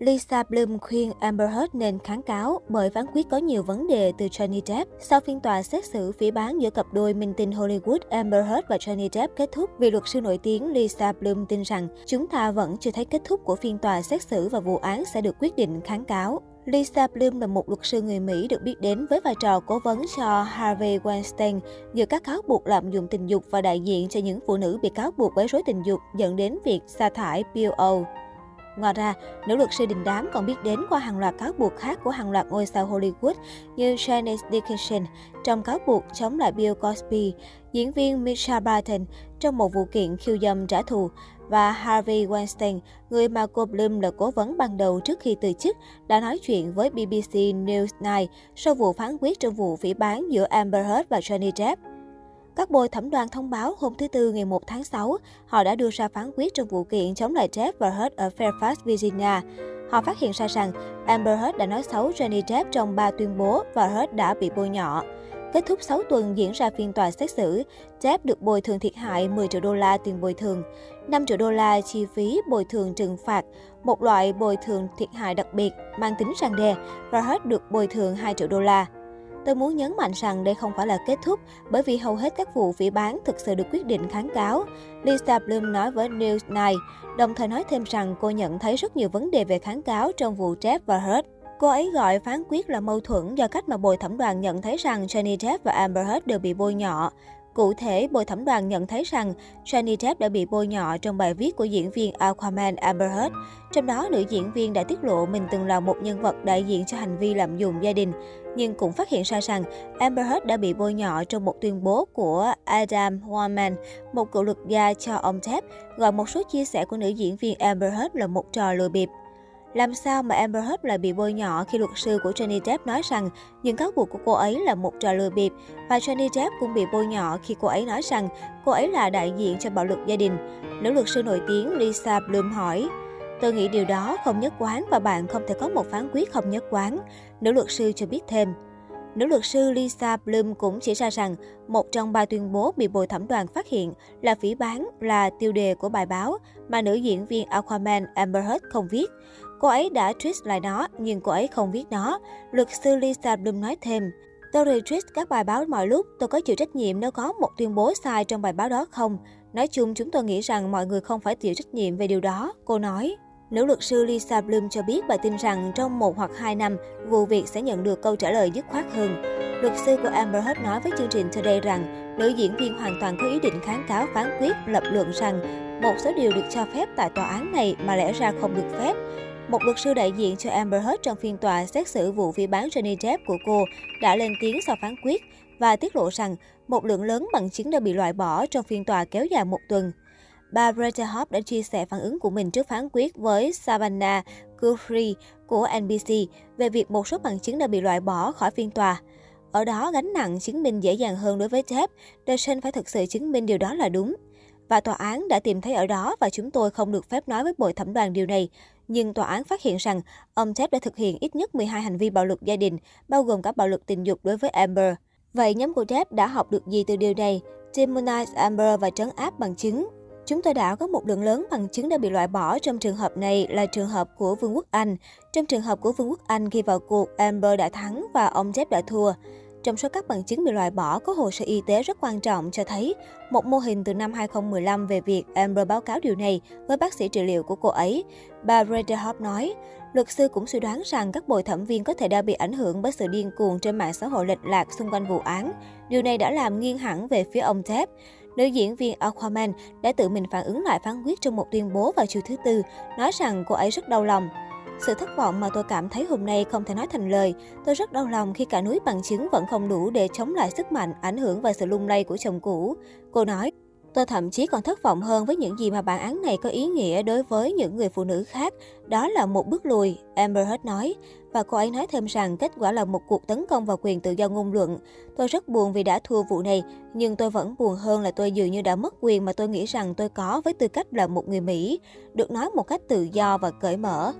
Lisa Bloom khuyên Amber Heard nên kháng cáo bởi phán quyết có nhiều vấn đề từ Johnny Depp. Sau phiên tòa xét xử phỉ báng giữa cặp đôi minh tinh Hollywood Amber Heard và Johnny Depp kết thúc, vị luật sư nổi tiếng Lisa Bloom tin rằng chúng ta vẫn chưa thấy kết thúc của phiên tòa xét xử và vụ án sẽ được quyết định kháng cáo. Lisa Bloom là một luật sư người Mỹ được biết đến với vai trò cố vấn cho Harvey Weinstein giữa các cáo buộc lạm dụng tình dục và đại diện cho những phụ nữ bị cáo buộc quấy rối tình dục dẫn đến việc sa thải Bill O. Ngoài ra, nữ luật sư đình đám còn biết đến qua hàng loạt cáo buộc khác của hàng loạt ngôi sao Hollywood như Janice Dickinson trong cáo buộc chống lại Bill Cosby, diễn viên Misha Barton trong một vụ kiện khiêu dâm trả thù, và Harvey Weinstein, người mà cô Bloom là cố vấn ban đầu trước khi từ chức, đã nói chuyện với BBC Newsnight sau vụ phán quyết trong vụ phỉ báng giữa Amber Heard và Johnny Depp. Các bồi thẩm đoàn thông báo hôm thứ Tư ngày 1 tháng 6, họ đã đưa ra phán quyết trong vụ kiện chống lại Depp và Heard ở Fairfax, Virginia. Họ phát hiện ra rằng Amber Heard đã nói xấu Johnny Depp trong 3 tuyên bố và Heard đã bị bôi nhọ. Kết thúc 6 tuần diễn ra phiên tòa xét xử, Depp được bồi thường thiệt hại 10 triệu đô la tiền bồi thường, 5 triệu đô la chi phí bồi thường trừng phạt, một loại bồi thường thiệt hại đặc biệt mang tính răn đe, và Heard được bồi thường 2 triệu đô la. Tôi muốn nhấn mạnh rằng đây không phải là kết thúc, bởi vì hầu hết các vụ phỉ báng thực sự được quyết định kháng cáo, Lisa Bloom nói với Newsnight, đồng thời nói thêm rằng cô nhận thấy rất nhiều vấn đề về kháng cáo trong vụ Depp và Heard. Cô ấy gọi phán quyết là mâu thuẫn do cách mà bồi thẩm đoàn nhận thấy rằng Johnny Depp và Amber Heard đều bị bôi nhọ. Cụ thể, bồi thẩm đoàn nhận thấy rằng Johnny Depp đã bị bôi nhọ trong bài viết của diễn viên Aquaman Amber Heard. Trong đó, nữ diễn viên đã tiết lộ mình từng là một nhân vật đại diện cho hành vi lạm dụng gia đình, nhưng cũng phát hiện ra rằng Amber Heard đã bị bôi nhọ trong một tuyên bố của Adam Waldman, một cựu luật gia cho ông Depp, gọi một số chia sẻ của nữ diễn viên Amber Heard là một trò lừa bịp. Làm sao mà Amber Heard lại bị bôi nhọ khi luật sư của Johnny Depp nói rằng những cáo buộc của cô ấy là một trò lừa bịp, và Johnny Depp cũng bị bôi nhọ khi cô ấy nói rằng cô ấy là đại diện cho bạo lực gia đình? Nữ luật sư nổi tiếng Lisa Bloom hỏi. Tôi nghĩ điều đó không nhất quán và bạn không thể có một phán quyết không nhất quán, nữ luật sư cho biết thêm. Nữ luật sư Lisa Bloom cũng chỉ ra rằng một trong 3 tuyên bố bị bồi thẩm đoàn phát hiện là phỉ báng là tiêu đề của bài báo mà nữ diễn viên Aquaman Amber Heard không viết. Cô ấy đã tweet lại nó, nhưng cô ấy không viết nó. Luật sư Lisa Bloom nói thêm, tôi retweet các bài báo mọi lúc, tôi có chịu trách nhiệm nếu có một tuyên bố sai trong bài báo đó không? Nói chung chúng tôi nghĩ rằng mọi người không phải chịu trách nhiệm về điều đó, cô nói. Nữ luật sư Lisa Bloom cho biết và tin rằng trong 1 hoặc 2 năm, vụ việc sẽ nhận được câu trả lời dứt khoát hơn. Luật sư của Amber Heard nói với chương trình Today rằng nữ diễn viên hoàn toàn có ý định kháng cáo phán quyết, lập luận rằng một số điều được cho phép tại tòa án này mà lẽ ra không được phép. Một luật sư đại diện cho Amber Heard trong phiên tòa xét xử vụ phỉ báng Johnny Depp của cô đã lên tiếng sau phán quyết và tiết lộ rằng một lượng lớn bằng chứng đã bị loại bỏ trong phiên tòa kéo dài 1 tuần. Bà Bredehoft đã chia sẻ phản ứng của mình trước phán quyết với Savannah Guthrie của NBC về việc một số bằng chứng đã bị loại bỏ khỏi phiên tòa. Ở đó, gánh nặng chứng minh dễ dàng hơn đối với Depp, The Sun phải thực sự chứng minh điều đó là đúng. Và tòa án đã tìm thấy ở đó và chúng tôi không được phép nói với bồi thẩm đoàn điều này. Nhưng tòa án phát hiện rằng ông Depp đã thực hiện ít nhất 12 hành vi bạo lực gia đình, bao gồm cả bạo lực tình dục đối với Amber. Vậy nhóm của Depp đã học được gì từ điều này? Demonize Amber và trấn áp bằng chứng. Chúng tôi đã có một lượng lớn bằng chứng đã bị loại bỏ trong trường hợp này là trường hợp của Vương quốc Anh. Trong trường hợp của Vương quốc Anh, khi vào cuộc, Amber đã thắng và ông Depp đã thua. Trong số các bằng chứng bị loại bỏ, có hồ sơ y tế rất quan trọng cho thấy một mô hình từ năm 2015 về việc Amber báo cáo điều này với bác sĩ trị liệu của cô ấy. Bà Bredehoft nói, luật sư cũng suy đoán rằng các bồi thẩm viên có thể đã bị ảnh hưởng bởi sự điên cuồng trên mạng xã hội lệch lạc xung quanh vụ án. Điều này đã làm nghiêng hẳn về phía ông Depp. Nữ diễn viên Aquaman đã tự mình phản ứng lại phán quyết trong một tuyên bố vào chiều thứ Tư, nói rằng cô ấy rất đau lòng. Sự thất vọng mà tôi cảm thấy hôm nay không thể nói thành lời. Tôi rất đau lòng khi cả núi bằng chứng vẫn không đủ để chống lại sức mạnh, ảnh hưởng và sự lung lay của chồng cũ. Cô nói, tôi thậm chí còn thất vọng hơn với những gì mà bản án này có ý nghĩa đối với những người phụ nữ khác. Đó là một bước lùi, Amber Heard nói. Và cô ấy nói thêm rằng kết quả là một cuộc tấn công vào quyền tự do ngôn luận. Tôi rất buồn vì đã thua vụ này, nhưng tôi vẫn buồn hơn là tôi dường như đã mất quyền mà tôi nghĩ rằng tôi có với tư cách là một người Mỹ, được nói một cách tự do và cởi mở.